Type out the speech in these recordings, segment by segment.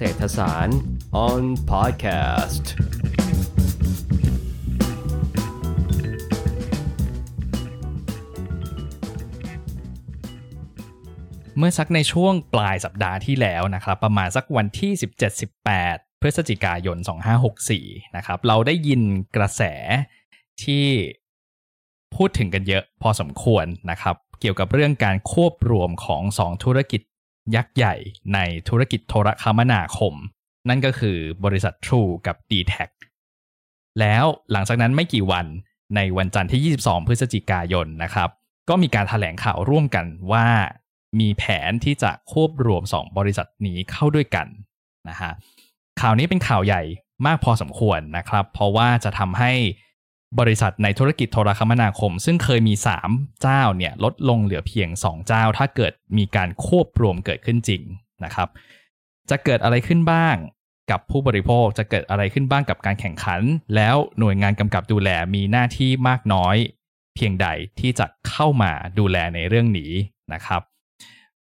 เศรษฐศาสตร์ on podcastเมื่อสักในช่วงปลายสัปดาห์ที่แล้วนะครับประมาณสักวันที่ 17-18 พฤศจิกายน 2564 นะครับเราได้ยินกระแสที่พูดถึงกันเยอะพอสมควรนะครับเกี่ยวกับเรื่องการควบรวมของ2ธุรกิจยักษ์ใหญ่ในธุรกิจโทรคมนาคมนั่นก็คือบริษัท True กับ DTAC แล้วหลังจากนั้นไม่กี่วันในวันจันทร์ที่ 22 พฤศจิกายนนะครับก็มีการแถลงข่าวร่วมกันว่ามีแผนที่จะควบรวม2บริษัทนี้เข้าด้วยกันนะฮะข่าวนี้เป็นข่าวใหญ่มากพอสมควรนะครับเพราะว่าจะทำให้บริษัทในธุรกิจโทรคมนาคมซึ่งเคยมี3เจ้าเนี่ยลดลงเหลือเพียง2เจ้าถ้าเกิดมีการควบรวมเกิดขึ้นจริงนะครับจะเกิดอะไรขึ้นบ้างกับผู้บริโภคจะเกิดอะไรขึ้นบ้างกับการแข่งขันแล้วหน่วยงานกำกับดูแลมีหน้าที่มากน้อยเพียงใดที่จะเข้ามาดูแลในเรื่องนี้นะครับ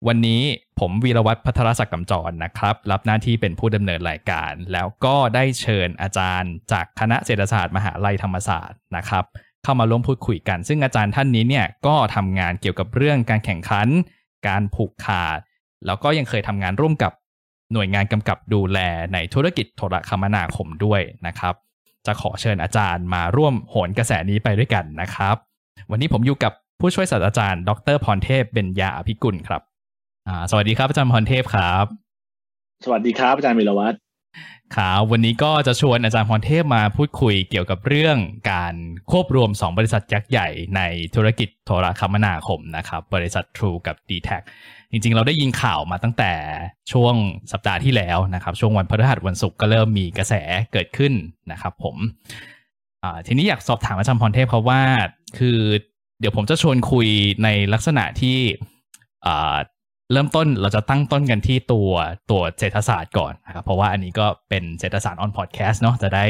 วันนี้ผมวีรวัฒน์ ภัทรศักดิ์ กำจรนะครับรับหน้าที่เป็นผู้ดำเนินรายการแล้วก็ได้เชิญอาจารย์จากคณะเศรษฐศาสตร์มหาวิทยาลัยธรรมศาสตร์นะครับเข้ามาร่วมพูดคุยกันซึ่งอาจารย์ท่านนี้เนี่ยก็ทำงานเกี่ยวกับเรื่องการแข่งขันการผูกขาดแล้วก็ยังเคยทำงานร่วมกับหน่วยงานกำกับดูแลในธุรกิจโทรคมนาคมด้วยนะครับจะขอเชิญอาจารย์มาร่วมโหนกระแสนี้ไปด้วยกันนะครับวันนี้ผมอยู่กับผู้ช่วยศาสตราจารย์ดร.พรเทพ เบญญาอภิกุลครับสวัสดีครับอาจารย์พรเทพครับสวัสดีครับอาจารย์วีรวัฒน์ครับวันนี้ก็จะชวนอาจารย์พรเทพมาพูดคุยเกี่ยวกับเรื่องการควบรวม2บริษัทยักษ์ใหญ่ในธุรกิจโทรคมนาคมนะครับบริษัท True กับ DTAC จริงๆเราได้ยินข่าวมาตั้งแต่ช่วงสัปดาห์ที่แล้วนะครับช่วงวันพฤหัสวันศุกร์ก็เริ่มมีกระแสเกิดขึ้นนะครับผมทีนี้อยากสอบถามอาจารย์พรเทพครับว่าคือเดี๋ยวผมจะชวนคุยในลักษณะที่เริ่มต้นเราจะตั้งต้นกันที่ตัวเศรษฐศาสตร์ก่อนนะครับเพราะว่าอันนี้ก็เป็นเศรษฐศาสตร์ on podcast เนาะจะได้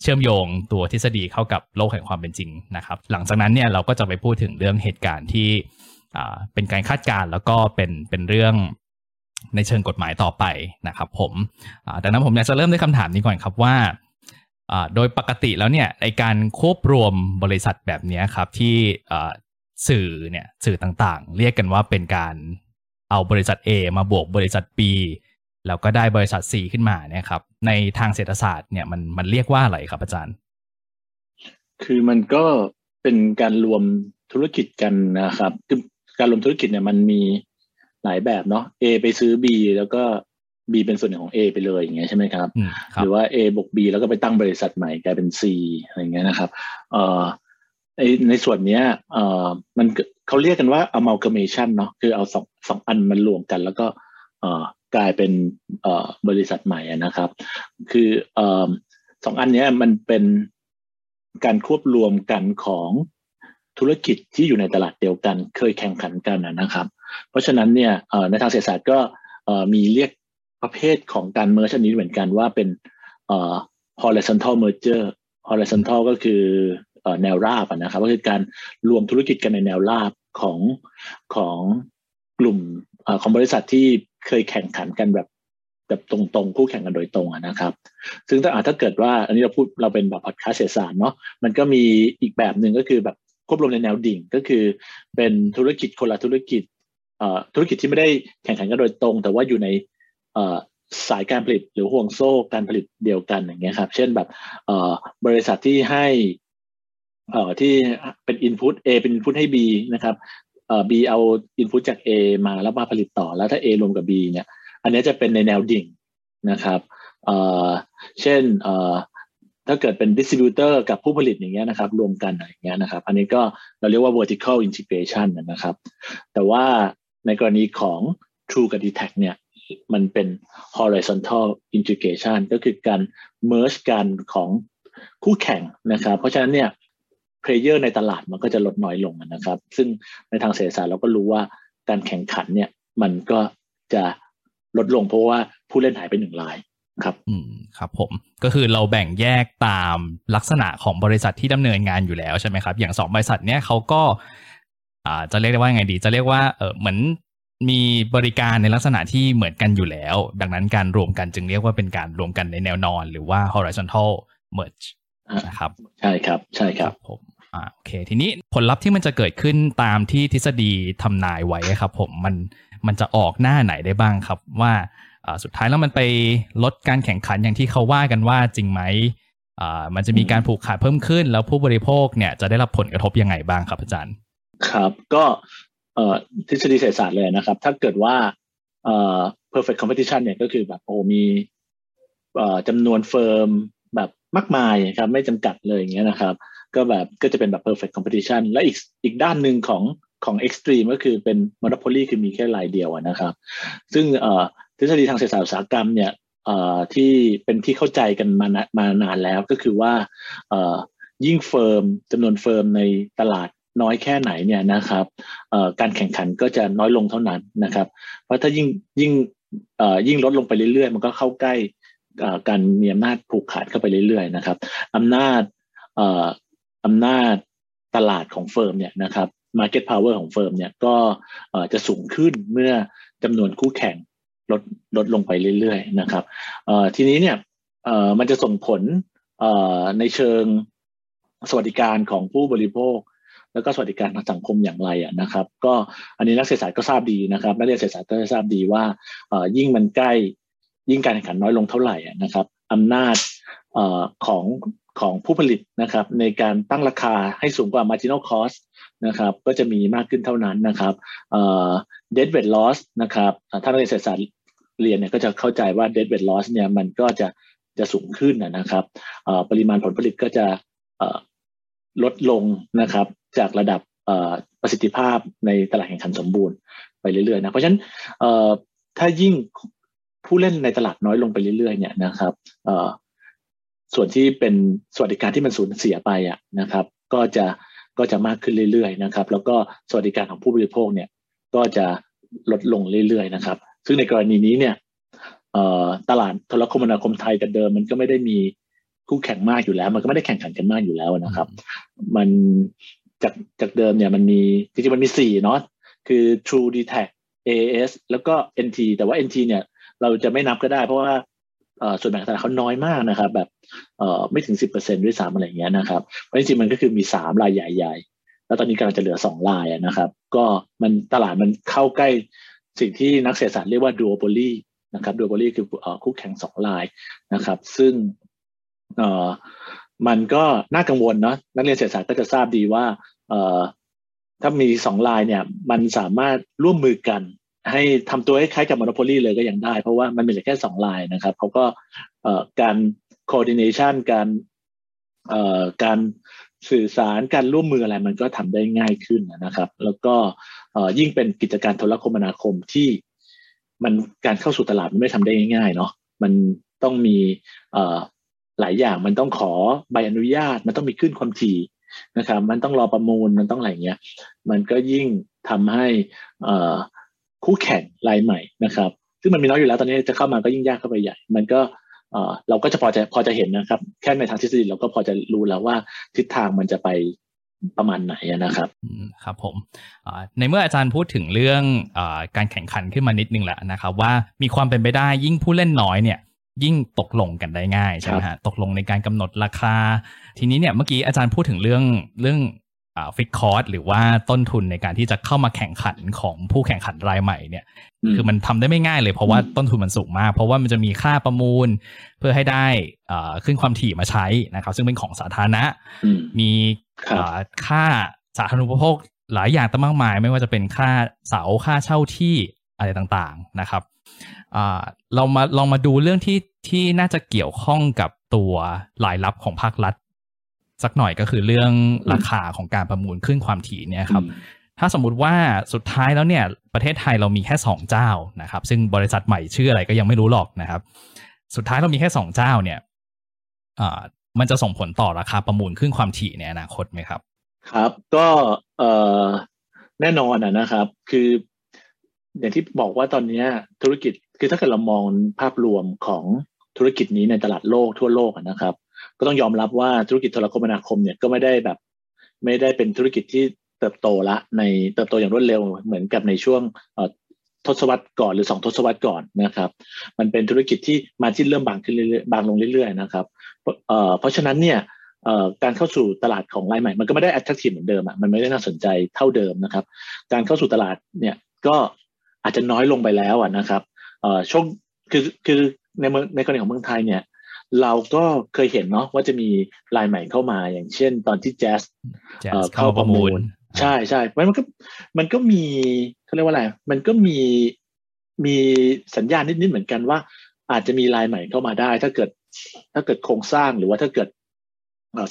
เชื่อมโยงตัวทฤษฎีเข้ากับโลกแห่งความเป็นจริงนะครับหลังจากนั้นเนี่ยเราก็จะไปพูดถึงเรื่องเหตุการณ์ที่เป็นการคาดการณ์แล้วก็เป็นเรื่องในเชิงกฎหมายต่อไปนะครับผมดังนั้นผมอยากจะเริ่มด้วยคำถามนี้ก่อนครับว่าโดยปกติแล้วเนี่ยในการควบรวมบริษัทแบบนี้ครับที่สื่อต่างๆเรียกกันว่าเป็นการเอาบริษัท A มาบวกบริษัท B แล้วก็ได้บริษัท C ขึ้นมาเนี่ยครับในทางเศรษฐศาสตร์เนี่ยมันเรียกว่าอะไรครับอาจารย์คือมันก็เป็นการรวมธุรกิจกันนะครับคือการรวมธุรกิจเนี่ยมันมีหลายแบบเนาะ A ไปซื้อ B แล้วก็ B เป็นส่วนหนึ่งของ A ไปเลยอย่างเงี้ยใช่ไหมครับหรือว่า A บวก B แล้วก็ไปตั้งบริษัทใหม่กลายเป็น C อะไรเงี้ยนะครับในส่วนนี้มันเขาเรียกกันว่า amalgamation เนาะคือเอา2อันมันรวมกันแล้วก็กลายเป็นบริษัทใหม่นะครับคือ2อันนี้มันเป็นการควบรวมกันของธุรกิจที่อยู่ในตลาดเดียวกันเคยแข่งขันกันนะครับเพราะฉะนั้นเนี่ยในทางเศรษฐศาสตร์ก็มีเรียกประเภทของการ merge อันนี้เหมือนกันว่าเป็นhorizontal merger horizontal ก็คือแนวราบนะครับก็คือการรวมธุรกิจกันในแนวราบของกลุ่มของบริษัทที่เคยแข่งขันกันแบบตรงๆคู่แข่งกันโดยตรงนะครับซึ่งถ้าเกิดว่าอันนี้เราเป็นแบบพอดคาสต์เศรษฐศาสตร์เนาะมันก็มีอีกแบบหนึ่งก็คือแบบควบรวมในแนวดิ่งก็คือเป็นธุรกิจคนละธุรกิจธุรกิจที่ไม่ได้แข่งขันกันโดยตรงแต่ว่าอยู่ในสายการผลิตหรือห่วงโซ่การผลิตเดียวกันอย่างเงี้ยครับเช่นแบบบริษัทที่ให้ที่เป็น input A เป็น input ให้ B นะครับB เอา input จาก A มาแล้วมาผลิตต่อแล้วถ้า A รวมกับ B เนี่ยอันนี้จะเป็นในแนวดิ่งนะครับเช่นถ้าเกิดเป็น distributor กับผู้ผลิตอย่างเงี้ยนะครับรวมกันอย่างเงี้ยนะครับอันนี้ก็เราเรียกว่า vertical integration นะครับแต่ว่าในกรณีของ True กับ DTAC เนี่ยมันเป็น horizontal integration ก็คือการ merge กันของคู่แข่งนะครับเพราะฉะนั้นเนี่ยเพลเยอร์ในตลาดมันก็จะลดน้อยลงนะครับซึ่งในทางเศรษฐศาสตร์เราก็รู้ว่าการแข่งขันเนี่ยมันก็จะลดลงเพราะว่าผู้เล่นหายไป1รายครับครับผมก็คือเราแบ่งแยกตามลักษณะของบริษัทที่ดำเนินงานอยู่แล้วใช่ไหมครับอย่าง2บริษัทเนี้ยเขาก็จะเรียกได้ว่าไงดีจะเรียกว่าเหมือน มีบริการในลักษณะที่เหมือนกันอยู่แล้วดังนั้นการรวมกันจึงเรียกว่าเป็นการรวมกันในแนวนอนหรือว่า horizontal merge นะครับใช่ครับใช่ครับผมโอเคทีนี้ผลลัพธ์ที่มันจะเกิดขึ้นตามที่ทฤษฎีทำนายไว้ครับผมมันจะออกหน้าไหนได้บ้างครับว่าสุดท้ายแล้วมันไปลดการแข่งขันอย่างที่เขาว่ากันว่าจริงไหมมันจะมีการผูกขาดเพิ่มขึ้นแล้วผู้บริโภคเนี่ยจะได้รับผลกระทบยังไงบ้างครับอาจารย์ครับก็ทฤษฎีเศรษฐศาสตร์เลยนะครับถ้าเกิดว่าperfect competition เนี่ยก็คือแบบมีจำนวนเฟิร์มแบบมากมายครับไม่จำกัดเลยอย่างเงี้ยนะครับก็จะเป็นแบบ perfect competition และอีกด้านหนึ่งของ extreme ก็คือเป็น monopoly คือมีแค่รายเดียวนะครับซึ่งทฤษฎีทางเศรษฐศาสตร์อุตสาหกรรมเนี่ยที่เป็นที่เข้าใจกันมานานแล้วก็คือว่ายิ่งเฟิร์มจำนวนเฟิร์มในตลาดน้อยแค่ไหนเนี่ยนะครับการแข่งขันก็จะน้อยลงเท่านั้นนะครับเพราะถ้ายิ่งลดลงไปเรื่อยๆมันก็เข้าใกล้การมีอำนาจผูกขาดเข้าไปเรื่อยๆนะครับอำนาจตลาดของเฟิร์มเนี่ยนะครับ market power ของเฟิร์มเนี่ยก็จะสูงขึ้นเมื่อจำนวนคู่แข่งลดลงไปเรื่อยๆนะครับทีนี้เนี่ยมันจะส่งผลในเชิงสวัสดิการของผู้บริโภคแล้วก็สวัสดิการทางสังคมอย่างไรนะครับก็อันนี้นักเศรษฐศาสตร์ก็ทราบดีนะครับนักเรียนเศรษฐศาสตร์ก็ทราบดีว่ายิ่งมันใกล้ยิ่งการแข่งขันน้อยลงเท่าไหร่นะครับอำนาจของผู้ผลิตนะครับในการตั้งราคาให้สูงกว่า marginal cost นะครับก็จะมีมากขึ้นเท่านั้นนะครับdeadweight loss นะครับถ้านักเรียนเศรษฐศาสตร์เรียนเนี่ยก็จะเข้าใจว่า deadweight loss เนี่ยมันก็จะสูงขึ้นนะครับปริมาณผลผลิตก็จะลดลงนะครับจากระดับประสิทธิภาพในตลาดแข่งขันสมบูรณ์ไปเรื่อยๆนะเพราะฉะนั้นถ้ายิ่งผู้เล่นในตลาดน้อยลงไปเรื่อยๆเนี่ยนะครับส่วนที่เป็นสวัสดิการที่มันสูญเสียไปนะครับก็จะมากขึ้นเรื่อยๆนะครับแล้วก็สวัสดิการของผู้บริโภคเนี่ยก็จะลดลงเรื่อยๆนะครับซึ่งในกรณีนี้เนี่ยตลาดโทรคมนาคมไทยแต่เดิมมันก็ไม่ได้มีคู่แข่งมากอยู่แล้วมันก็ไม่ได้แข่งขันกันมากอยู่แล้วนะครับมันจากเดิมเนี่ยมันมีจริงๆมันมี4เนาะคือ True, DTAC, AIS แล้วก็ NT แต่ว่า NT เนี่ยเราจะไม่นับก็ได้เพราะว่าส่วนแบ่งตลาดเขาน้อยมากนะครับแบบไม่ถึง 10% ด้วยซ้ำอะไรอย่างเงี้ยนะครับเพราะจริงๆมันก็คือมี3รายใหญ่ๆแล้วตอนนี้กำลังจะเหลือ2รายนะครับก็มันตลาดมันเข้าใกล้สิ่งที่นักเศรษฐศาสตร์เรียกว่า duopoly นะครับ duopoly คือคู่แข่ง2รายนะครับซึ่งมันก็น่ากังวลเนาะนักเรียนเศรษฐศาสตร์ก็จะทราบดีว่าถ้ามี2รายเนี่ยมันสามารถร่วมมือกันให้ทำตัวให้คล้ายกับ monopoly เลยก็ยังได้เพราะว่ามันมีแค่2รายนะครับเขาก็การ coordination การสื่อสารการร่วมมืออะไรมันก็ทำได้ง่ายขึ้นนะครับแล้วก็ยิ่งเป็นกิจการโทรคมนาคมที่มันการเข้าสู่ตลาดมันไม่ทำได้ง่ายๆเนาะมันต้องมีหลายอย่างมันต้องขอใบอนุญาตมันต้องมีขึ้นความถี่นะครับมันต้องรอประมูลมันต้องอะไรเงี้ยมันก็ยิ่งทำให้คู่แข่งรายใหม่นะครับซึ่งมันมีน้อยอยู่แล้วตอนนี้จะเข้ามาก็ยิ่งยากเข้าไปใหญ่มันก็เราก็จะพอจะเห็นนะครับแค่ในทางทฤษฎีเราก็พอจะรู้แล้วว่าทิศทางมันจะไปประมาณไหนนะครับครับผมในเมื่ออาจารย์พูดถึงเรื่องการแข่งขันขึ้นมานิดนึงแล้วนะครับว่ามีความเป็นไปได้ยิ่งผู้เล่นน้อยเนี่ยยิ่งตกลงกันได้ง่ายใช่ไหมฮะตกลงในการกำหนดราคาทีนี้เนี่ยเมื่อกี้อาจารย์พูดถึงเรื่องฟิกคอร์สหรือว่าต้นทุนในการที่จะเข้ามาแข่งขันของผู้แข่งขันรายใหม่เนี่ยคือมันทำได้ไม่ง่ายเลยเพราะว่าต้นทุนมันสูงมากเพราะว่ามันจะมีค่าประมูลเพื่อให้ได้ขึ้นความถี่มาใช้นะครับซึ่งเป็นของสาธารณะมีค่าสาธารณูปโภคหลายอย่างต่างมากมายไม่ว่าจะเป็นค่าเสาค่าเช่าที่อะไรต่างๆนะครับเรามาลองมาดูเรื่องที่น่าจะเกี่ยวข้องกับตัวรายรับของภาครัฐสักหน่อยก็คือเรื่องราคาของการประมูลขึ้นความถี่เนี่ยครับถ้าสมมุติว่าสุดท้ายแล้วเนี่ยประเทศไทยเรามีแค่2เจ้านะครับซึ่งบริษัทใหม่ชื่ออะไรก็ยังไม่รู้หรอกนะครับสุดท้ายเรามีแค่2เจ้าเนี่ยมันจะส่งผลต่อราคาประมูลขึ้นความถี่ในอนาคตไหมครับครับก็แน่นอนนะครับคืออย่างที่บอกว่าตอนนี้ธุรกิจคือถ้าเกิดเรามองภาพรวมของธุรกิจนี้ในตลาดโลกทั่วโลกนะครับก็ต้องยอมรับว่าธุรกิจโทรคมนาคมเนี่ยก็ไม่ได้เป็นธุรกิจที่เติบโตอย่างรวดเร็วเหมือนกับในช่วง ทศวรรษก่อนหรือ2ทศวรรษก่อนนะครับมันเป็นธุรกิจที่มาที่เริ่มบางขึ้นเรื่อยๆบางลงเรื่อยๆนะครับเพราะฉะนั้นเนี่ยการเข้าสู่ตลาดของรายใหม่มันก็ไม่ได้ attractive เหมือนเดิมอ่ะมันไม่ได้น่าสนใจเท่าเดิมนะครับการเข้าสู่ตลาดเนี่ยก็อาจจะน้อยลงไปแล้วอ่ะนะครับช่วงคือในกรณีของเมืองไทยเนี่ยเราก็เคยเห็นเนาะว่าจะมีรายใหม่เข้ามาอย่างเช่นตอนที่แจ๊สเข้าประมูลใช่ใช่เพราะมันก็มีเขาเรียกว่าอะไรมันก็มีสัญญาณนิดๆเหมือนกันว่าอาจจะมีรายใหม่เข้ามาได้ถ้าเกิดโครงสร้างหรือว่าถ้าเกิด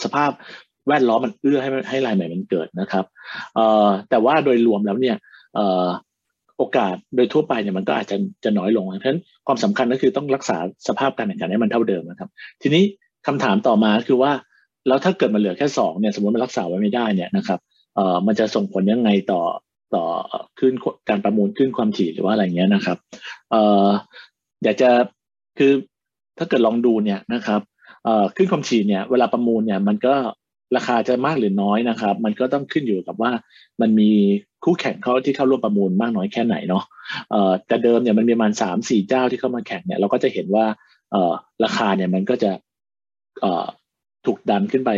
สภาพแวดล้อมมันเอื้อให้รายใหม่มันเกิดนะครับแต่ว่าโดยรวมแล้วเนี่ยโอกาสโดยทั่วไปเนี่ยมันก็อาจจะน้อยลงเพราะฉะนั้นความสำคัญก็คือต้องรักษาสภาพการแข่งขันให้มันเท่าเดิมนะครับทีนี้คำถามต่อมาคือว่าแล้วถ้าเกิดมันเหลือแค่2เนี่ยสมมติมันรักษาไว้ไม่ได้เนี่ยนะครับมันจะส่งผลยังไงต่อขึ้นการประมูลขึ้นความถี่หรือว่าอะไรเงี้ยนะครับอยากจะคือถ้าเกิดลองดูเนี่ยนะครับขึ้นความถี่เนี่ยเวลาประมูลเนี่ยมันก็ราคาจะมากหรือน้อยนะครับมันก็ต้องขึ้นอยู่กับว่ามันมีคู่แข่งเขาที่เข้าร่วมประมูลมากน้อยแค่ไหนเนาะแต่เดิมเนี่ยมันมีประมาณ 3-4 เจ้าที่เข้ามาแข่งเนี่ยเราก็จะเห็นว่าราคาเนี่ยมันก็จะถูกดันขึ้นไป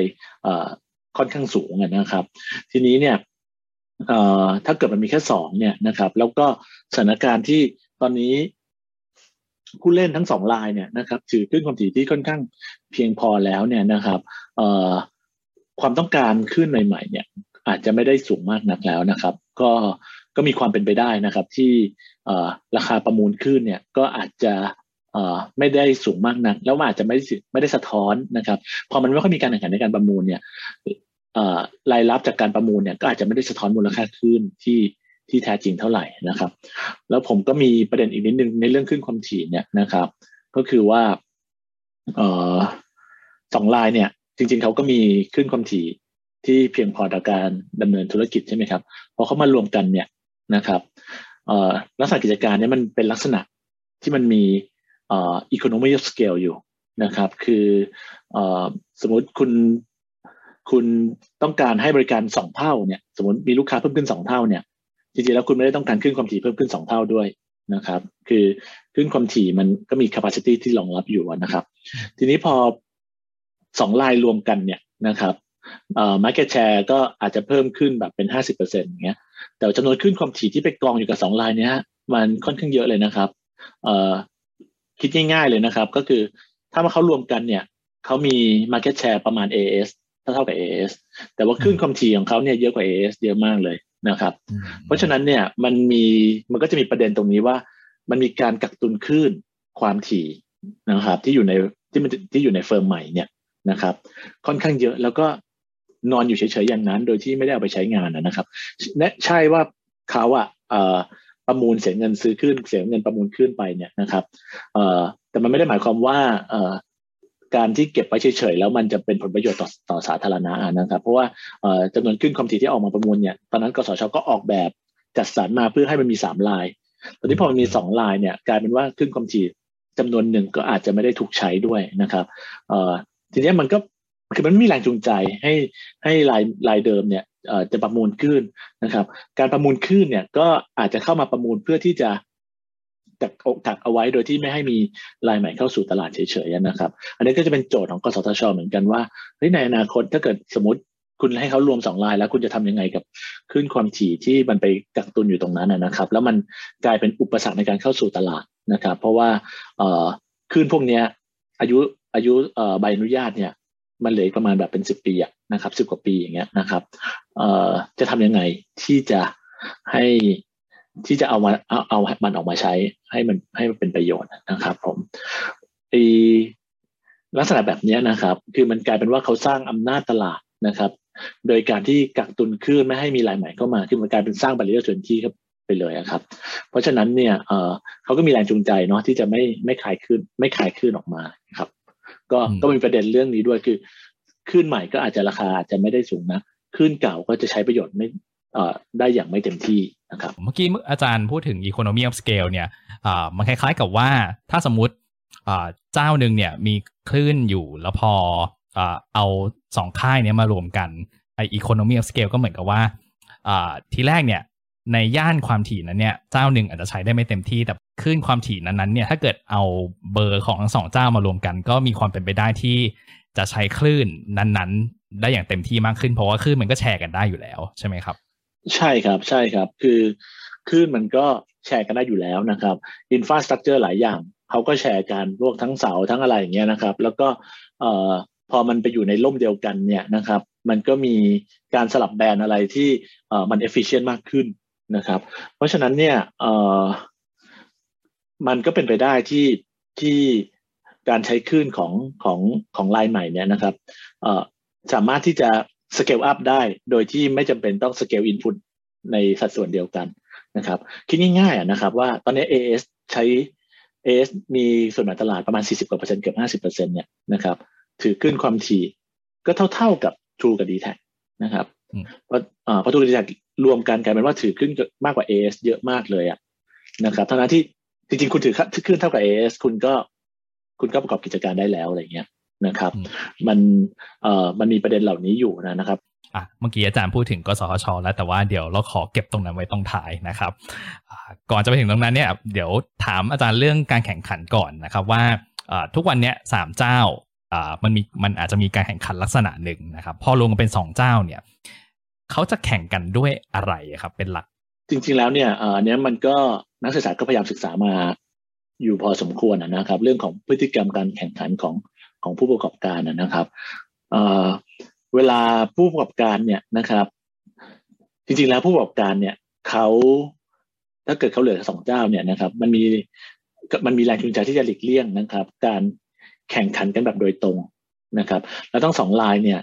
ค่อนข้างสูงนะครับทีนี้เนี่ยถ้าเกิดมันมีแค่2เนี่ยนะครับแล้วก็สถานการณ์ที่ตอนนี้ผู้เล่นทั้ง2รายเนี่ยนะครับถือขึ้นความถี่ที่ค่อนข้างเพียงพอแล้วเนี่ยนะครับความต้องการขึ้นใหม่ๆเนี่ยอาจจะไม่ได้สูงมากนักแล้วนะครับก็มีความเป็นไปได้นะครับที่ราคาประมูลขึ้นเนี่ยก็อาจจะไม่ได้สูงมากนักแล้วอาจจะไม่ได้สะท้อนนะครับพอมันไม่ค่อยมีการแข่งขันในการประมูลเนี่ยรายรับจากการประมูลเนี่ยก็อาจจะไม่ได้สะท้อนมูลค่าขึ้นที่แท้จริงเท่าไหร่นะครับแล้วผมก็มีประเด็นอีกนิดนึงในเรื่องขึ้นความถี่เนี่ยนะครับก็คือว่า2รายเนี่ยจริงๆเขาก็มีขึ้นความถี่ที่เพียงพอต่อการดำเนินธุรกิจใช่ไหมครับพอเขามารวมกันเนี่ยนะครับลักษณะกิจการเนี่ยมันเป็นลักษณะที่มันมีeconomy of scale อยู่นะครับคือสมมติคุณต้องการให้บริการ2เท่าเนี่ยสมมติมีลูกค้าเพิ่มขึ้น2เท่าเนี่ยจริงๆแล้วคุณไม่ได้ต้องการขึ้นความถี่เพิ่มขึ้น2เท่าด้วยนะครับคือขึ้นความถี่มันก็มี capacity ที่รองรับอยู่นะครับทีนี้พอ2รายรวมกันเนี่ยนะครับmarket share ก็อาจจะเพิ่มขึ้นแบบเป็น 50% อย่างเงี้ยแต่จำนวนขึ้นความถี่ที่ไปกองอยู่กับ2รายเนี้ยมันค่อนข้างเยอะเลยนะครับคิดง่ายๆเลยนะครับก็คือถ้ามาเขารวมกันเนี่ยเขามี market share ประมาณ AIS เท่ากับ AIS แต่ว่าขึ้นความถี่ของเขาเนี่ยเยอะกว่า AIS เยอะมากเลยนะครับเพราะฉะนั้นเนี่ยมันก็จะมีประเด็นตรงนี้ว่ามันมีการกักตุนคลื่นความถี่นะครับที่อยู่ในเฟิร์มใหม่เนี่ยนะครับค่อนข้างเยอะแล้วก็นอนอยู่เฉยๆอย่างนั้นโดยที่ไม่ได้เอาไปใช้งานนะครับและใช่ว่าเขาประมูลเสียเงินซื้อขึ้นเสียเงินประมูลขึ้นไปเนี่ยนะครับแต่มันไม่ได้หมายความว่าการที่เก็บไว้เฉยๆแล้วมันจะเป็นผลประโยชน์ต่อสาธารณะนะครับเพราะว่าจำนวนขึ้นความถี่ที่ออกมาประมูลเนี่ยตอนนั้นกสช.ก็ออกแบบจัดสรรมาเพื่อให้มันมี3ลายตอนนี้พอมันมี2ลายเนี่ยกลายเป็นว่าขึ้นความถี่จำนวนหนึ่งก็อาจจะไม่ได้ถูกใช้ด้วยนะครับทีนี้มันก็คือมันไม่มีแรงจูงใจให้รายเดิมเนี่ยจะประมูลขึ้นนะครับการประมูลขึ้นเนี่ยก็อาจจะเข้ามาประมูลเพื่อที่จะกักเอาไว้โดยที่ไม่ให้มีรายใหม่เข้าสู่ตลาดเฉยๆนะครับอันนี้ก็จะเป็นโจทย์ของกสทช.เหมือนกันว่าในอนาคตถ้าเกิดสมมติคุณให้เขารวม2รายแล้วคุณจะทำยังไงกับคลื่นความถี่ที่มันไปกักตุนอยู่ตรงนั้นนะครับแล้วมันกลายเป็นอุปสรรคในการเข้าสู่ตลาดนะครับเพราะว่าคลื่นพวกนี้อายุใบอนุญาตเนี่ยมันเหลือประมาณแบบเป็น10 ปีนะครับ10 กว่าปีอย่างเงี้ยนะครับจะทำยังไงที่จะเอามันออกมาใช้ให้มันเป็นประโยชน์นะครับผมลักษณะแบบนี้นะครับคือมันกลายเป็นว่าเขาสร้างอำนาจตลาดนะครับโดยการที่กักตุนคลื่นไม่ให้มีรายใหม่เข้ามาคือมันกลายเป็นสร้างบารีเออร์ส่วนที่ครับไปเลยนะครับเพราะฉะนั้นเนี่ยเขาก็มีแรงจูงใจเนาะที่จะไม่ขายคลื่นออกมาครับก็มีประเด็นเรื่องนี้ด้วยคือคลื่นใหม่ก็อาจจะราคาอาจจะไม่ได้สูงนะคลื่นเก่าก็จะใช้ประโยชน์ไม่ได้อย่างไม่เต็มที่นะครับเมื่อกี้อาจารย์พูดถึง economy of scale เนี่ยมันคล้ายๆกับว่าถ้าสมมุติเจ้าหนึ่งเนี่ยมีคลื่นอยู่แล้วพอเอา2ค่ายนี้มารวมกันไอ้ economy of scale ก็เหมือนกับว่าทีแรกเนี่ย ในย่านความถี่นั้นเนี่ยเจ้าหนึ่งอาจจะใช้ได้ไม่เต็มที่แต่คลื่นความถี่นั้นๆเนี่ยถ้าเกิดเอาเบอร์ของทั้งสองเจ้ามารวมกันก็มีความเป็นไปได้ที่จะใช้คลื่นนั้นๆได้อย่างเต็มที่มากขึ้นเพราะว่าคลื่นมันก็แชร์กันได้อยู่แล้วใช่ไหมครับใช่ครับใช่ครับคือคลื่นมันก็แชร์กันได้อยู่แล้วนะครับอินฟราสตรัคเจอร์หลายอย่างเขาก็แชร์กันพวกทั้งเสาทั้งอะไรอย่างเงี้ยนะครับแล้วก็พอมันไปอยู่ในร่มเดียวกันเนี่ยนะครับมันก็มีการสลับแบนอะไรที่มัน efficient มากขึ้นนะครับเพราะฉะนั้นเนี่ยมันก็เป็นไปได้ที่การใช้คลื่นของไลน์ใหม่เนี่ยนะครับสามารถที่จะ scale up ได้โดยที่ไม่จำเป็นต้อง scale input ในสัดส่วนเดียวกันนะครับคิดง่ายๆนะครับว่าตอนนี้ AIS ใช้ AIS มีส่วนแบ่งตลาดประมาณ 40% เกือบ 50% เนี่ยนะครับถือคลื่นความถี่ก็เท่ากับ True กับ DTAC นะครับเพราะ True กับ DTAC รวมกันกลายเป็นว่าถือคลื่นมากกว่า AIS เยอะมากเลยอ่ะนะครับทั้งที่จริงๆคุณถือคลื่นเท่ากับ AIS คุณก็ประกอบกิจการได้แล้วอะไรเงี้ยนะครับมันมีประเด็นเหล่านี้อยู่นะครับเมื่อกี้อาจารย์พูดถึงกสทช.แล้วแต่ว่าเดี๋ยวเราขอเก็บตรงนั้นไว้ตรงท้ายนะครับก่อนจะไปถึงตรงนั้นเนี่ยเดี๋ยวถามอาจารย์เรื่องการแข่งขันก่อนนะครับว่าทุกวันเนี้ย3เจ้ามันอาจจะมีการแข่งขันลักษณะหนึ่งนะครับพอรวมกันเป็น2เจ้าเนี่ยเขาจะแข่งกันด้วยอะไรครับเป็นหลักจริงๆแล้วเนี่ยอันนี้มันก็นักศึกษาก็พยายามศึกษามาอยู่พอสมควรนะครับเรื่องของพฤติกรรมการแข่งขันของผู้ประกอบการนะครับเวลาผู้ประกอบการเนี่ยนะครับจริงๆแล้วผู้ประกอบการเนี่ยเขาถ้าเกิดเขาเหลือสองเจ้าเนี่ยนะครับมันมีแรงจูงใจที่จะหลีกเลี่ยงนะครับการแข่งขันกันแบบโดยตรงนะครับแล้วทั้งสองรายเนี่ย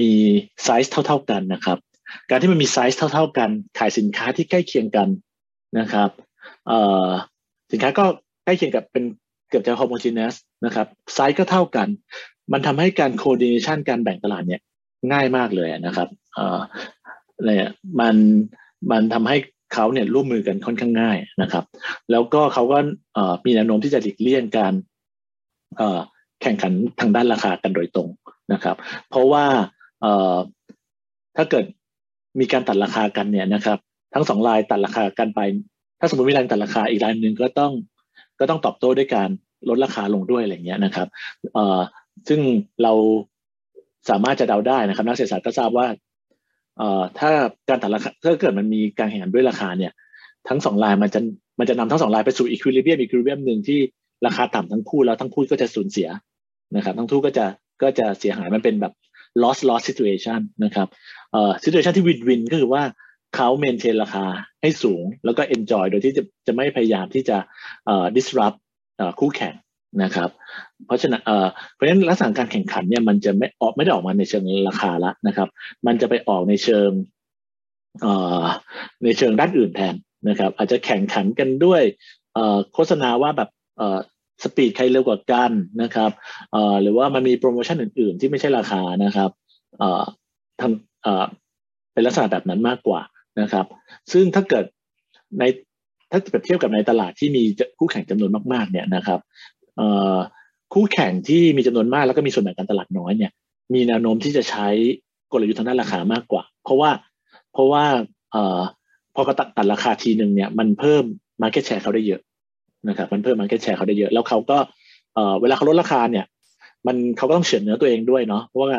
มีไซส์เท่าๆกันนะครับการที่มันมีไซส์เท่าๆกันขายสินค้าที่ใกล้เคียงกันนะครับสินค้าก็ใกล้เคียงกับเป็นเกือบจะ homogeneous นะครับไซส์ก็เท่ากันมันทำให้การ coordination การแบ่งตลาดเนี่ยง่ายมากเลยนะครับเนี่ยมันทำให้เขาเนี่ยร่วมมือกันค่อนข้างง่ายนะครับแล้วก็เขาก็มีแนวโน้มที่จะหลีกเลี่ยงการแข่งขันทางด้านราคากันโดยตรงนะครับเพราะว่าถ้าเกิดมีการตัดราคากันเนี่ยนะครับทั้งสองรายตัดราคากันไปถ้าสมมติมีรายตัดราคาอีกรายนึงก็ต้องตอบโต้ด้วยการลดราคาลงด้วยอะไรเงี้ยนะครับซึ่งเราสามารถจะเดาได้นะครับนักเศรษฐศาสตร์ก็ทราบว่าถ้าการตัดราคาถ้าเกิดมันมีการแข่งขันด้วยราคาเนี่ยทั้ง2รายมันจะนำทั้ง2รายไปสู่อีควิลิเบียมนึงที่ราคาต่ำทั้งคู่แล้วทั้งคู่ก็จะสูญเสียนะครับทั้งคู่ก็จะเสียหายมันเป็นแบบ loss situation นะครับsituation ที่ win-win ก็คือว่าเขาเมนเทนราคาให้สูงแล้วก็ enjoy โดยที่จะไม่พยายามที่จะdisrupt คู่แข่งนะครับเพราะฉะนั้นลักษณะการแข่งขันเนี่ยมันจะไม่ได้ออกมาในเชิงราคาละนะครับมันจะไปออกในเชิงด้านอื่นแทนนะครับอาจจะแข่งขันกันด้วยโฆษณาว่าแบบสปีดใครเร็วกว่ากันนะครับหรือว่ามันมีโปรโมชั่นอื่นๆที่ไม่ใช่ราคานะครับเป็นลักษณะแบบนั้นมากกว่านะครับซึ่งถ้าเกิดในถ้าเปรียบเทียบกับในตลาดที่มีคู่แข่งจำนวนมากๆเนี่ยนะครับคู่แข่งที่มีจำนวนมากแล้วก็มีส่วนแบ่งการตลาดน้อยเนี่ยมีแนวโน้มที่จะใช้กลยุทธ์ทางด้านราคามากกว่าเพราะว่าพอตัดราคาทีนึงเนี่ยมันเพิ่ม market share เขาได้เยอะนะครับมันเพิ่ม market share เขาได้เยอะแล้วเขาก็เวลาเขาลดราคาเนี่ยเขาก็ต้องเฉือนเนื้อตัวเองด้วยเนาะเพราะว่า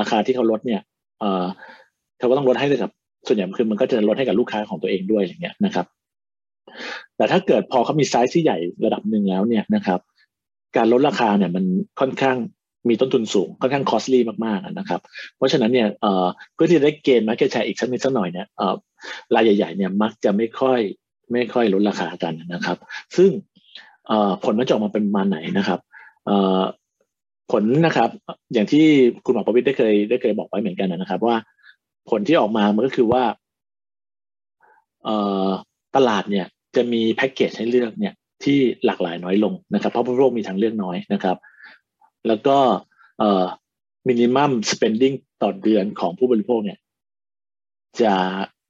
ราคาที่เขาลดเนี่ยเขาก็ต้องลดให้กับส่วนใหญ่คือมันก็จะลดให้กับลูกค้าของตัวเองด้วยอย่างเงี้ยนะครับแต่ถ้าเกิดพอเขามีไซส์ที่ใหญ่ระดับหนึ่งแล้วเนี่ยนะครับการลดราคาเนี่ยมันค่อนข้างมีต้นทุนสูงค่อนข้าง costly มากๆนะครับเพราะฉะนั้นเนี่ยเพื่อที่จะได้เกณฑ์ market share อีกสักนิดสักหน่อยเนี่ยรายใหญ่ๆเนี่ยมักจะไม่ค่อยลดราคากันนะครับซึ่งผลมันจะออกมาเป็นประมาณไหนนะครับผลนะครับอย่างที่คุณหมอประวิตรได้เคยบอกไว้เหมือนกันนะครับว่าผลที่ออกมามันก็คือว่าตลาดเนี่ยจะมีแพ็กเกจให้เลือกเนี่ยที่หลากหลายน้อยลงนะครับเพราะผู้บริโภคมีทางเลือกน้อยนะครับแล้วก็มินิมัมสเปนดิ้งต่อเดือนของผู้บริโภคเนี่ย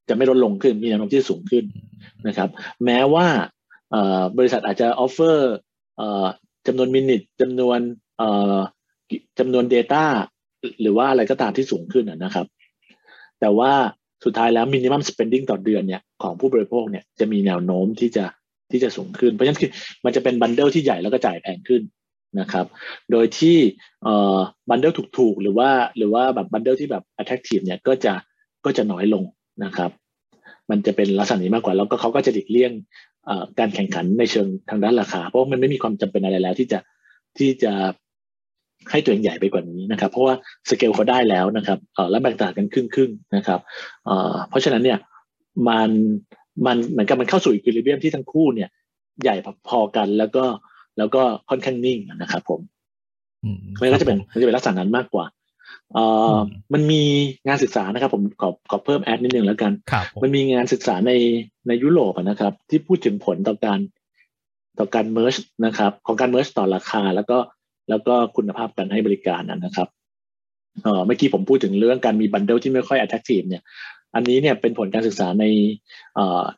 จะไม่ลดลงขึ้นมีแนวโน้มที่สูงขึ้นนะครับแม้ว่าบริษัทอาจจะออฟเฟอร์จำนวนมินิทจำนวน Data หรือว่าอะไรก็ตามที่สูงขึ้นนะครับแต่ว่า สุดท้ายแล้ว minimum spending ต่อเดือนเนี่ยของผู้บริโภคเนี่ยจะมีแนวโน้มที่จะสูงขึ้นเพราะฉะนั้นคือมันจะเป็นบันเดิลที่ใหญ่แล้วก็จ่ายแพงขึ้นนะครับโดยที่บันเดิลถูกๆหรือว่าแบบบันเดิลที่แบบ attractive เนี่ยก็จะน้อยลงนะครับมันจะเป็นลักษณะนี้มากกว่าแล้วก็เขาก็จะหลีกเลี่ยงการแข่งขันในเชิงทางด้านราคาเพราะมันไม่มีความจำเป็นอะไรแล้วที่จะให้ตัวเองใหญ่ไปกว่านี้นะครับเพราะว่าสเกลเขาได้แล้วนะครับแล้วแบ่งตลาดกันครึ่งๆนะครับเพราะฉะนั้นเนี่ยมันเหมือนกับมันเข้าสู่อีควิลิเบียมที่ทั้งคู่เนี่ยใหญ่พอกันแล้วก็ค่อนข้างนิ่งนะครับผมมันก็จะเป็นลักษณะนั้นมากกว่ามันมีงานศึกษานะครับผมขอเพิ่มแอดนิดนึงแล้วกันมันมีงานศึกษาในยุโรปนะครับที่พูดถึงผลต่อการเมิร์จนะครับของการเมิร์จต่อราคาแล้วก็คุณภาพการให้บริการนะครับเมื่อกี้ผมพูดถึงเรื่องการมีบันเดิลที่ไม่ค่อย attractive เนี่ยอันนี้เนี่ยเป็นผลการศึกษา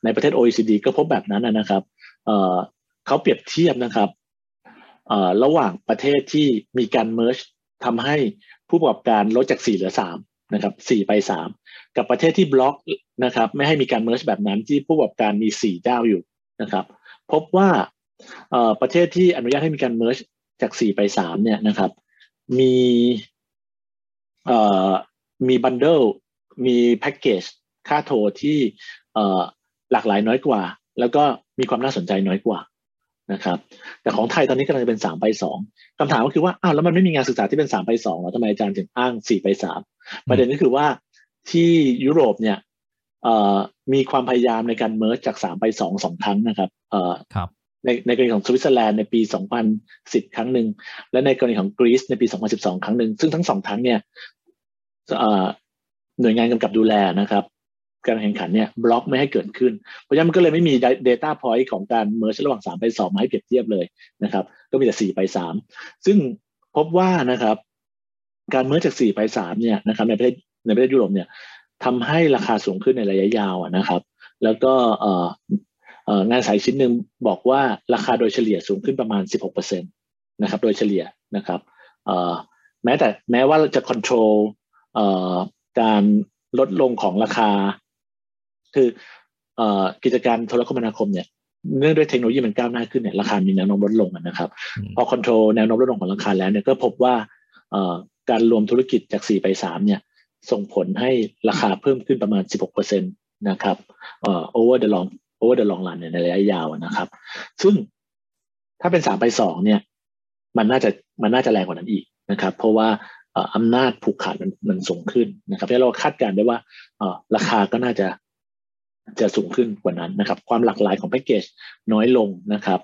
ในประเทศ OECD ก็พบแบบนั้นนะครับเขาเปรียบเทียบนะครับระหว่างประเทศที่มีการเมิร์จทำให้ผู้ประกอบการลดจาก4เหลือ3นะครับ4ไป3กับประเทศที่บล็อกนะครับไม่ให้มีการเมิร์จแบบนั้นที่ผู้ประกอบการมี4เจ้าอยู่นะครับพบว่าประเทศที่อนุญาตให้มีการเมิร์จจาก4ไป3เนี่ยนะครับมีบันเดิลมีแพ็คเกจค่าโทรที่หลากหลายน้อยกว่าแล้วก็มีความน่าสนใจน้อยกว่านะครับแต่ของไทยตอนนี้กำลังจะเป็น3ไป2คำถามก็คือว่าอ้าวแล้วมันไม่มีงานศึกษาที่เป็น3ไป2หรอทำไมอาจารย์ถึงอ้าง4ไป3ประเด็นก็คือว่าที่ยุโรปเนี่ยมีความพยายามในการเมิร์จจาก3ไป2 2ครั้งนะครับในกรณีของสวิตเซอร์แลนด์ในปี2010ครั้งหนึ่งและในกรณีของกรีซในปี2012ครั้งหนึ่งซึ่งทั้ง2ครั้งเนี่ยหน่วยงานกำกับดูแลนะครับการแข่งขันเนี่ยบล็อกไม่ให้เกิดขึ้นเพราะฉะนั้นมันก็เลยไม่มี data point ของการ merge ระหว่าง3ไป2มาให้เปรียบเทียบเลยนะครับก็มีแต่4ไป3ซึ่งพบว่านะครับการ merge จาก4ไป3เนี่ยนะครับในประเทศยุโรปเนี่ยทำให้ราคาสูงขึ้นในระยะยาวนะครับแล้วก็งานสายชิ้นหนึ่งบอกว่าราคาโดยเฉลี่ยสูงขึ้นประมาณ 16% นะครับโดยเฉลี่ยนะครับแม้ว่าเราจะ control การลดลงของราคาคือกิจการโทรคมนาคมเนี่ยเนื่องด้วยเทคโนโลยีมันก้าวหน้าขึ้นเนี่ยราคามีแนวโน้มลดลงนะครับพอ control แนวโน้มลดลงของราคาแล้วเนี่ยก็พบว่าการรวมธุรกิจจาก4ไป3เนี่ยส่งผลให้ราคาเพิ่มขึ้นประมาณ 16% นะครับover the long run ในระยะยาวนะครับซึ่งถ้าเป็น3ไป2เนี่ยมันน่าจะแรงกว่านั้นอีกนะครับเพราะว่าอำนาจผูกขาดมันสูงขึ้นนะครับที่เราคาดการณ์ได้ว่าราคาก็น่าจะสูงขึ้นกว่านั้นนะครับความหลากหลายของแพ็คเกจน้อยลงนะครับ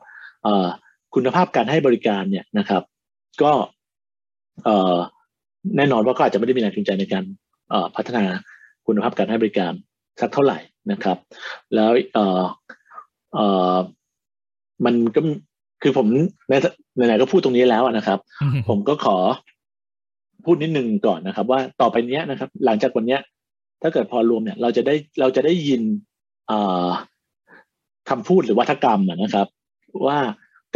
คุณภาพการให้บริการเนี่ยนะครับก็แน่นอนว่าก็อาจจะไม่ได้มีแรงจูงใจในการพัฒนาคุณภาพการให้บริการสักเท่าไหร่นะครับแล้วมันก็คือผมไหนๆก็พูดตรงนี้แล้วนะครับ ผมก็ขอพูดนิดนึงก่อนนะครับว่าต่อไปนี้นะครับหลังจากวันนี้ถ้าเกิดพอรวมเนี่ยเราจะได้ยินคำพูดหรือวาทกรรมนะครับว่า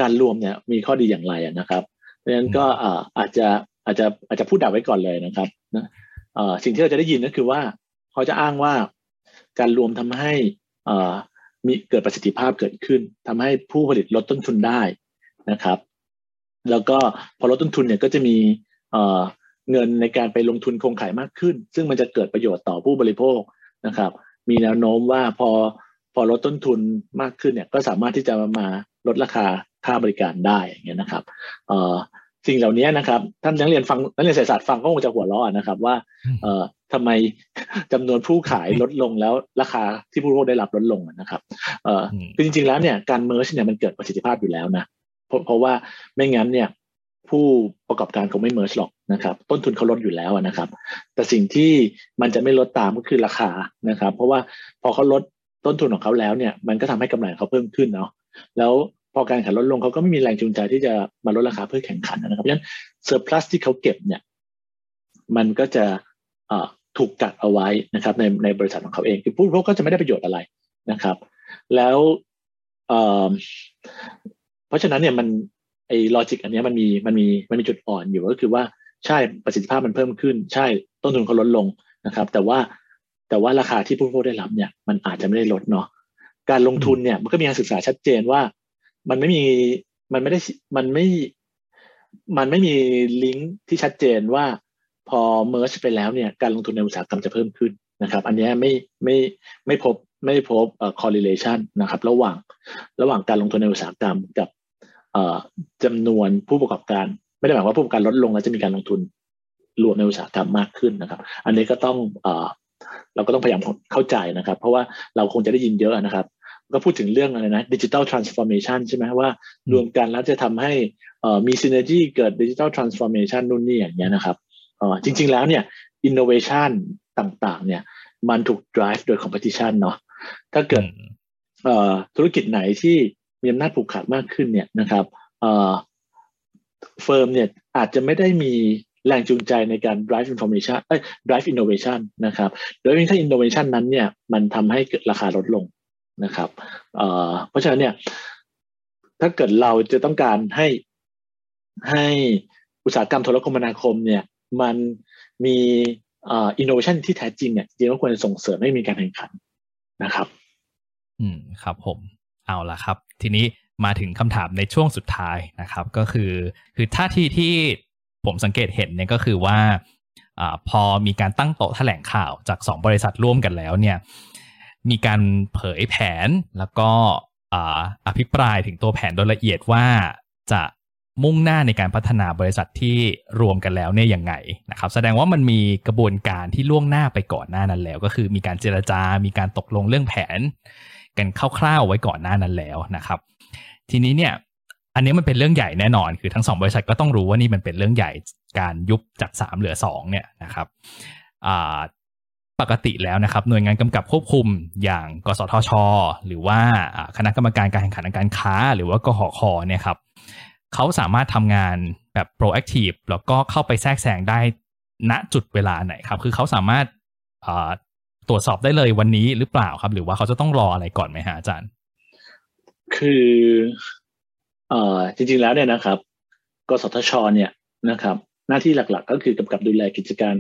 การรวมเนี่ยมีข้อดีอย่างไรนะครับเพราะฉะนั้นก็อาจจะพูดดักไว้ก่อนเลยนะครับสิ่งที่เราจะได้ยินก็คือว่าเขาจะอ้างว่าการรวมทำให้มีเกิดประสิทธิภาพเกิดขึ้นทำให้ผู้ผลิตลดต้นทุนได้นะครับแล้วก็พอลดต้นทุนเนี่ยก็จะมีเงินในการไปลงทุนโครงข่ายมากขึ้นซึ่งมันจะเกิดประโยชน์ต่อผู้บริโภคนะครับมีแนวโน้มว่าพอลดต้นทุนมากขึ้นเนี่ยก็สามารถที่จะมาลดราคาค่าบริการได้อย่างเงี้ยนะครับสิ่งเหล่านี้นะครับท่านนักเรียนเศรษฐศาสตร์ฟังก็คงจะหัวเราะนะครับว่าทำไมจำนวนผู้ขายลดลงแล้วราคาที่ผู้บริโภคได้รับลดลงนะครับคือจริงๆแล้วเนี่ยการเมิร์จเนี่ยมันเกิดประสิทธิภาพอยู่แล้วนะเพราะว่าไม่งั้นเนี่ยผู้ประกอบการคงไม่เมิร์จหรอกนะครับต้นทุนเขาลดอยู่แล้วนะครับแต่สิ่งที่มันจะไม่ลดตามก็คือราคานะครับเพราะว่าพอเขาลดต้นทุนของเขาแล้วเนี่ยมันก็ทำให้กำไรเขาเพิ่มขึ้นเนาะแล้วพอการแข่งขันลดลงเขาก็ไม่มีแรงจูงใจที่จะมาลดราคาเพื่อแข่งขันนะครับเพราะฉะนั้นเซอร์พลัสที่เขาเก็บเนี่ยมันก็จะถูกกักเอาไว้นะครับในบริษัทของเขาเองคือผู้บริโภคก็จะไม่ได้ประโยชน์อะไรนะครับแล้วเพราะฉะนั้นเนี่ยมันไอ้ลอจิกอันนี้มันมีจุดอ่อนอยู่ก็คือว่าใช่ประสิทธิภาพมันเพิ่มขึ้นใช่ต้นทุนเขาลดลงนะครับแต่ว่า แต่ว่าราคาที่ผู้บริโภคได้รับเนี่ยมันอาจจะไม่ได้ลดเนาะการลงทุนเนี่ยมันก็มีการศึกษาชัดเจนว่ามันไม่มีลิงก์ที่ชัดเจนว่าพอเมิร์จไปแล้วเนี่ยการลงทุนในอุตสาหกรรมจะเพิ่มขึ้นนะครับอันนี้ไม่พบcorrelation นะครับระหว่างการลงทุนในอุตสาหกรรมกับจำนวนผู้ประกอบการไม่ได้หมายว่าผู้ประกอบการลดลงแล้วจะมีการลงทุนรวมในอุตสาหกรรมมากขึ้นนะครับอันนี้ก็ต้องเราก็ต้องพยายามเข้าใจนะครับเพราะว่าเราคงจะได้ยินเยอะนะครับก็พูดถึงเรื่องอะไรนะดิจิทัลทรานส์ฟอร์เมชันใช่ไหมว่ารวมกันแล้วจะทำให้มีซินเนอร์จีเกิดดิจิทัลทรานส์ฟอร์เมชันนู่นนี่อย่างเงี้ยนะครับจริงๆแล้วเนี่ยอินโนเวชันต่างๆเนี่ยมันถูก drive โดย competition เนาะถ้าเกิดธุรกิจไหนที่มีอำนาจผูกขาดมากขึ้นเนี่ยนะครับเฟิร์มเนี่ยอาจจะไม่ได้มีแรงจูงใจในการ drive innovation นะครับโดยเฉพาะ innovation นั้นเนี่ยมันทำให้ราคาลดลงนะครับเพราะฉะนั้นเนี่ยถ้าเกิดเราจะต้องการให้อุตสาหกรรมโทรคมนาคมเนี่ยมันมีinnovation ที่แท้จริงเนี่ยจริงๆควรจะส่งเสริมให้มีการแข่งขันนะครับครับผมเอาล่ะครับทีนี้มาถึงคำถามในช่วงสุดท้ายนะครับก็คือท่าทีที่ผมสังเกตเห็นเนี่ยก็คือว่าพอมีการตั้งโต๊ะแถลงข่าวจาก2บริษัทร่วมกันแล้วเนี่ยมีการเผยแผนแล้วก็อภิปรายถึงตัวแผนโดยละเอียดว่าจะมุ่งหน้าในการพัฒนาบริษัทที่รวมกันแล้วเนี่ยยังไงนะครับแสดงว่ามันมีกระบวนการที่ล่วงหน้าไปก่อนหน้านั้นแล้วก็คือมีการเจรจามีการตกลงเรื่องแผนกันคร่าวๆไว้ก่อนหน้านั้นแล้วนะครับทีนี้เนี่ยอันนี้มันเป็นเรื่องใหญ่แน่นอนคือทั้ง2บริษัทก็ต้องรู้ว่านี่มันเป็นเรื่องใหญ่การยุบจาก3เหลือ2เนี่ยนะครับปกติแล้วนะครับหน่วยงานกำกับควบคุมอย่างกสทช.หรือว่าคณะกรรมการการแข่งขันทางการค้าหรือว่ากหค.เนี่ยครับเขาสามารถทำงานแบบ proactive แล้วก็เข้าไปแทรกแซงได้ณจุดเวลาไหนครับคือเขาสามารถตรวจสอบได้เลยวันนี้หรือเปล่าครับหรือว่าเขาจะต้องรออะไรก่อนไหมฮะอาจารย์คือจริงๆแล้วเนี่ยนะครับกสทช.เนี่ยนะครับหน้าที่หลักๆก็คือกำกับดูแลกิจการ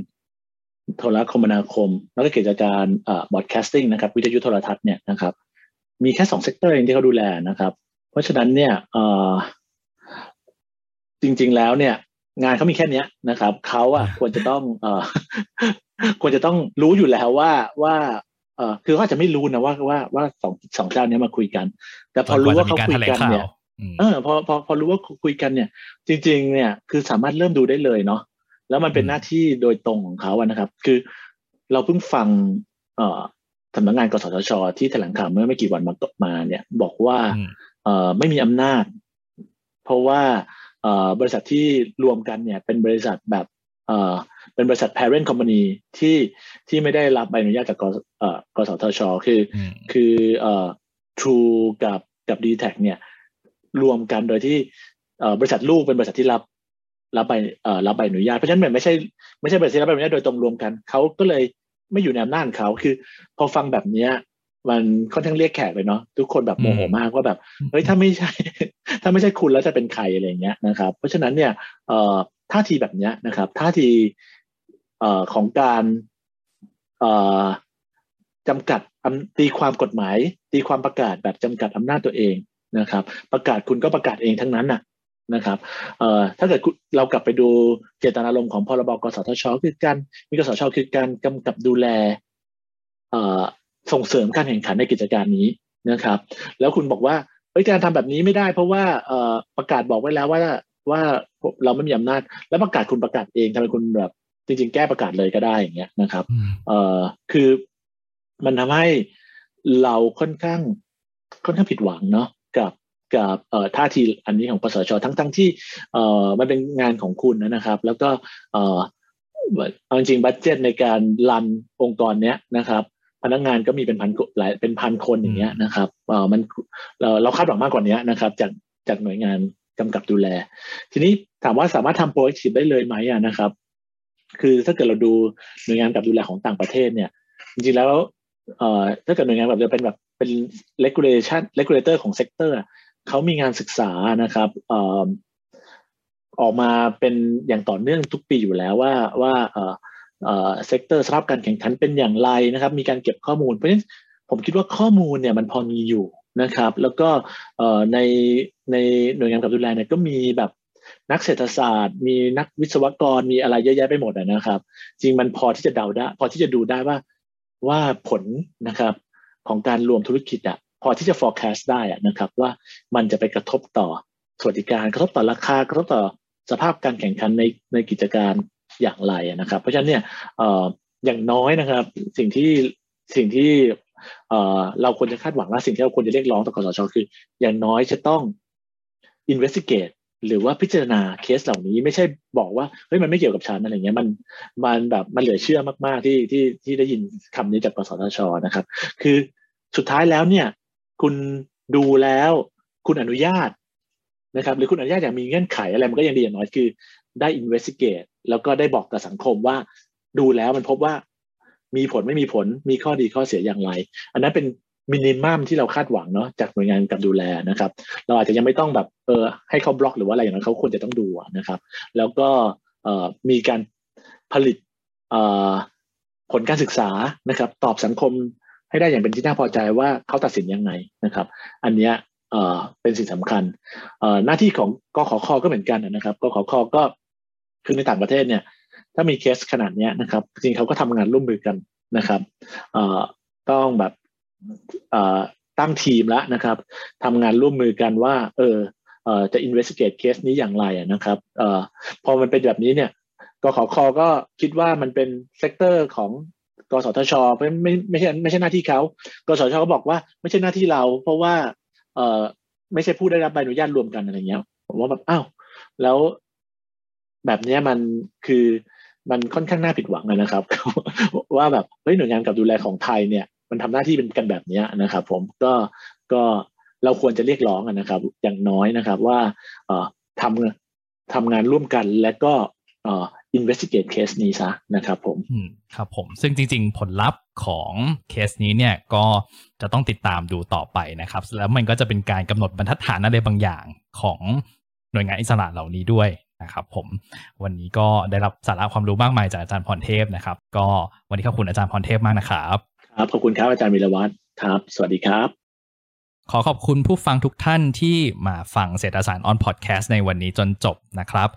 โทรคมนาคมแล้วก็กิจการbroadcasting นะครับวิทยุโทรทัศน์เนี่ยนะครับมีแค่2เซกเตอร์เองที่เขาดูแลนะครับเพราะฉะนั้นเนี่ยจริงๆแล้วเนี่ยงานเขามีแค่นี้นะครับเขาควรจะต้องรู้อยู่แล้วว่าคือเขาอาจจะไม่รู้นะว่าสองเจ้านี้มาคุยกันแต่พอรู้ว่าเขาคุยกันเนี่ยพอรู้ว่าคุยกันเนี่ยจริงๆเนี่ยคือสามารถเริ่มดูได้เลยเนาะแล้วมันเป็นหน้าที่โดยตรงของเขาอะนะครับคือเราเพิ่งฟังสำนักงานกสทช.ที่แถลงข่าวเมื่อไม่กี่วันมาเนี่ยบอกว่าไม่มีอำนาจเพราะว่าบริษัทที่รวมกันเนี่ยเป็นบริษัทแบบเป็นบริษัท parent company ที่ไม่ได้รับใบอนุญาตจากกสทช.คือTrue กับ DTAC เนี่ยรวมกันโดยที่บริษัทลูกเป็นบริษัทที่รับใบอนุญาตเพราะฉะนั้นไม่ใช่บริษัทรับใบอนุญาตโดยตรงรวมกันเขาก็เลยไม่อยู่ในอำนาจเขาคือพอฟังแบบนี้มันค่อนข้างเรียกแขกเลยเนาะทุกคนแบบโมโหมากว่าแบบเฮ้ยถ้าไม่ใช่คุณแล้วจะเป็นใครอะไรอย่างเงี้ยนะครับเพราะฉะนั้นเนี่ยท่าทีแบบเนี้ยนะครับท่าทีของการจำกัดตีความกฎหมายตีความประกาศแบบจำกัดอำนาจตัวเองนะครับประกาศคุณก็ประกาศเองทั้งนั้นน่ะนะครับถ้าเกิดเรากลับไปดูเจตนารมณ์ของพรบกสทช.คือการมีกสทช.คือการกำกับดูแลส่งเสริมการแข่งขันในกิจการนี้นะครับแล้วคุณบอกว่าเอ้ยการทำแบบนี้ไม่ได้เพราะว่าประกาศบอกไว้แล้วว่าเราไม่มีอำนาจแล้วประกาศคุณประกาศเองทำไมคุณแบบจริงๆแก้ประกาศเลยก็ได้อย่างเงี้ยนะครับคือมันทำให้เราค่อนข้างผิดหวังเนาะกับท่าทีอันนี้ของกสทช.ทั้งที่มันเป็นงานของคุณนะครับแล้วก็เอาจริงบัดเจ็ตในการรันองค์กรเนี้ยนะครับพนักงานก็มีเป็นพันคนอย่างเงี้ยนะครับมันเราคาดหวังมากกว่านี้นะครับจากหน่วยงานกำกับดูแลทีนี้ถามว่าสามารถทำโปรเจกต์ได้เลยไหมอ่ะนะครับคือถ้าเกิดเราดูหน่วยงานกำกับดูแลของต่างประเทศเนี่ยจริงๆแล้วถ้าเกิดหน่วยงานแบบจะเป็นแบบเป็น regulator ของเซกเตอร์เขามีงานศึกษานะครับออกมาเป็นอย่างต่อเนื่องทุกปีอยู่แล้วว่า เซกเตอร์สภาพการแข่งขันเป็นอย่างไรนะครับมีการเก็บข้อมูลเพราะฉะนั้นผมคิดว่าข้อมูลเนี่ยมันพอมีอยู่นะครับแล้วก็ในหน่วยงานกำกับดูแลเนี่ยก็มีแบบนักเศรษฐศาสตร์มีนักวิศวกรมีอะไรเยอะแยะไปหมดนะครับจริงมันพอที่จะเดาได้พอที่จะดูได้ว่าผลนะครับของการรวมธุรกิจพอที่จะ forecast ได้นะครับว่ามันจะไปกระทบต่อสวัสดิการกระทบต่อราคากระทบต่อสภาพการแข่งขันในกิจการอย่างไรนะครับเพราะฉะนั้นเนี่ยอย่างน้อยนะครับสิ่งที่เราควรจะคาดหวังและสิ่งที่เราควรจะเรียกร้องต่อกสช.คืออย่างน้อยจะต้อง investigate หรือว่าพิจารณาเคสเหล่านี้ไม่ใช่บอกว่าเฮ้ยมันไม่เกี่ยวกับฉันอะไรเงี้ยมันแบบมันเหลือเชื่อมากๆที่ได้ยินคำนี้จากกสช.นะครับคือสุดท้ายแล้วเนี่ยคุณดูแล้วคุณอนุญาตนะครับหรือคุณอนุญาตอย่างมีเงื่อนไขอะไรมันก็ยังดีอย่างน้อยคือได้ investigate แล้วก็ได้บอกกับสังคมว่าดูแล้วมันพบว่ามีผลไม่มีผลมีข้อดีข้อเสียอย่างไรอันนั้นเป็นมินิมัมที่เราคาดหวังเนาะจากหน่วยงานกับดูแลนะครับเราอาจจะยังไม่ต้องแบบให้เขาบล็อกหรือว่าอะไรอย่างนั้นเขาควรจะต้องดูนะครับแล้วก็มีการผลิตผลการศึกษานะครับตอบสังคมให้ได้อย่างเป็นที่น่าพอใจว่าเขาตัดสินยังไงนะครับอันเนี้ยเป็นสิ่งสำคัญหน้าที่ของกขค.ก็เหมือนกันนะครับกขค.ก็คือในต่างประเทศเนี่ยถ้ามีเคสขนาดนี้นะครับจริงเขาก็ทำงานร่วมมือกันนะครับต้องแบบตั้งทีมแล้วนะครับทำงานร่วมมือกันว่าจะ investigate เคสนี้อย่างไรนะครับพอมันเป็นแบบนี้เนี่ยกขค.ก็คิดว่ามันเป็นเซกเตอร์ของกสทช.ไม่ใช่หน้าที่เขากสทช.ก็บอกว่าไม่ใช่หน้าที่เราเพราะว่าไม่ใช่ผู้ได้รับใบอนุญาตรวมกันอะไรเงี้ยผมว่าแบบอ้าวแล้วแบบนี้มันคือมันค่อนข้างน่าผิดหวังนะครับว่าแบบเฮ้ยหน่วยงานกับดูแลของไทยเนี่ยมันทำหน้าที่เป็นกันแบบนี้นะครับผมก็เราควรจะเรียกร้องนะครับอย่างน้อยนะครับว่าทำงานร่วมกันและก็investigate เคสนี้ซะนะครับผมครับผมซึ่งจริงๆผลลัพธ์ของเคสนี้เนี่ยก็จะต้องติดตามดูต่อไปนะครับแล้วมันก็จะเป็นการกำหนดบรรทัดฐานอะไรบางอย่างของหน่วยงานอิสระเหล่านี้ด้วยนะครับผมวันนี้ก็ได้รับสาระความรู้มากมายจากอาจารย์พรเทพนะครับก็วันนี้ขอบคุณอาจารย์พรเทพมากนะครับครับขอบคุณครับอาจารย์วีรวัฒน์ครับสวัสดีครับขอขอบคุณผู้ฟังทุกท่านที่มาฟังเศรษฐศาสตร์ on podcast ในวันนี้จนจบนะครับ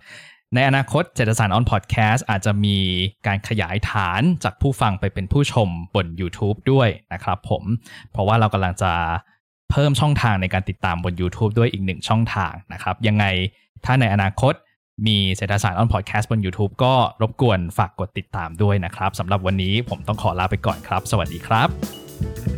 ในอนาคตเศรษฐศาสตร์ on podcast อาจจะมีการขยายฐานจากผู้ฟังไปเป็นผู้ชมบน YouTube ด้วยนะครับผมเพราะว่าเรากำลังจะเพิ่มช่องทางในการติดตามบน YouTube ด้วยอีก1ช่องทางนะครับยังไงถ้าในอนาคตมีเศรษฐศาสตร์ on podcast บน YouTube ก็รบกวนฝากกดติดตามด้วยนะครับสำหรับวันนี้ผมต้องขอลาไปก่อนครับสวัสดีครับ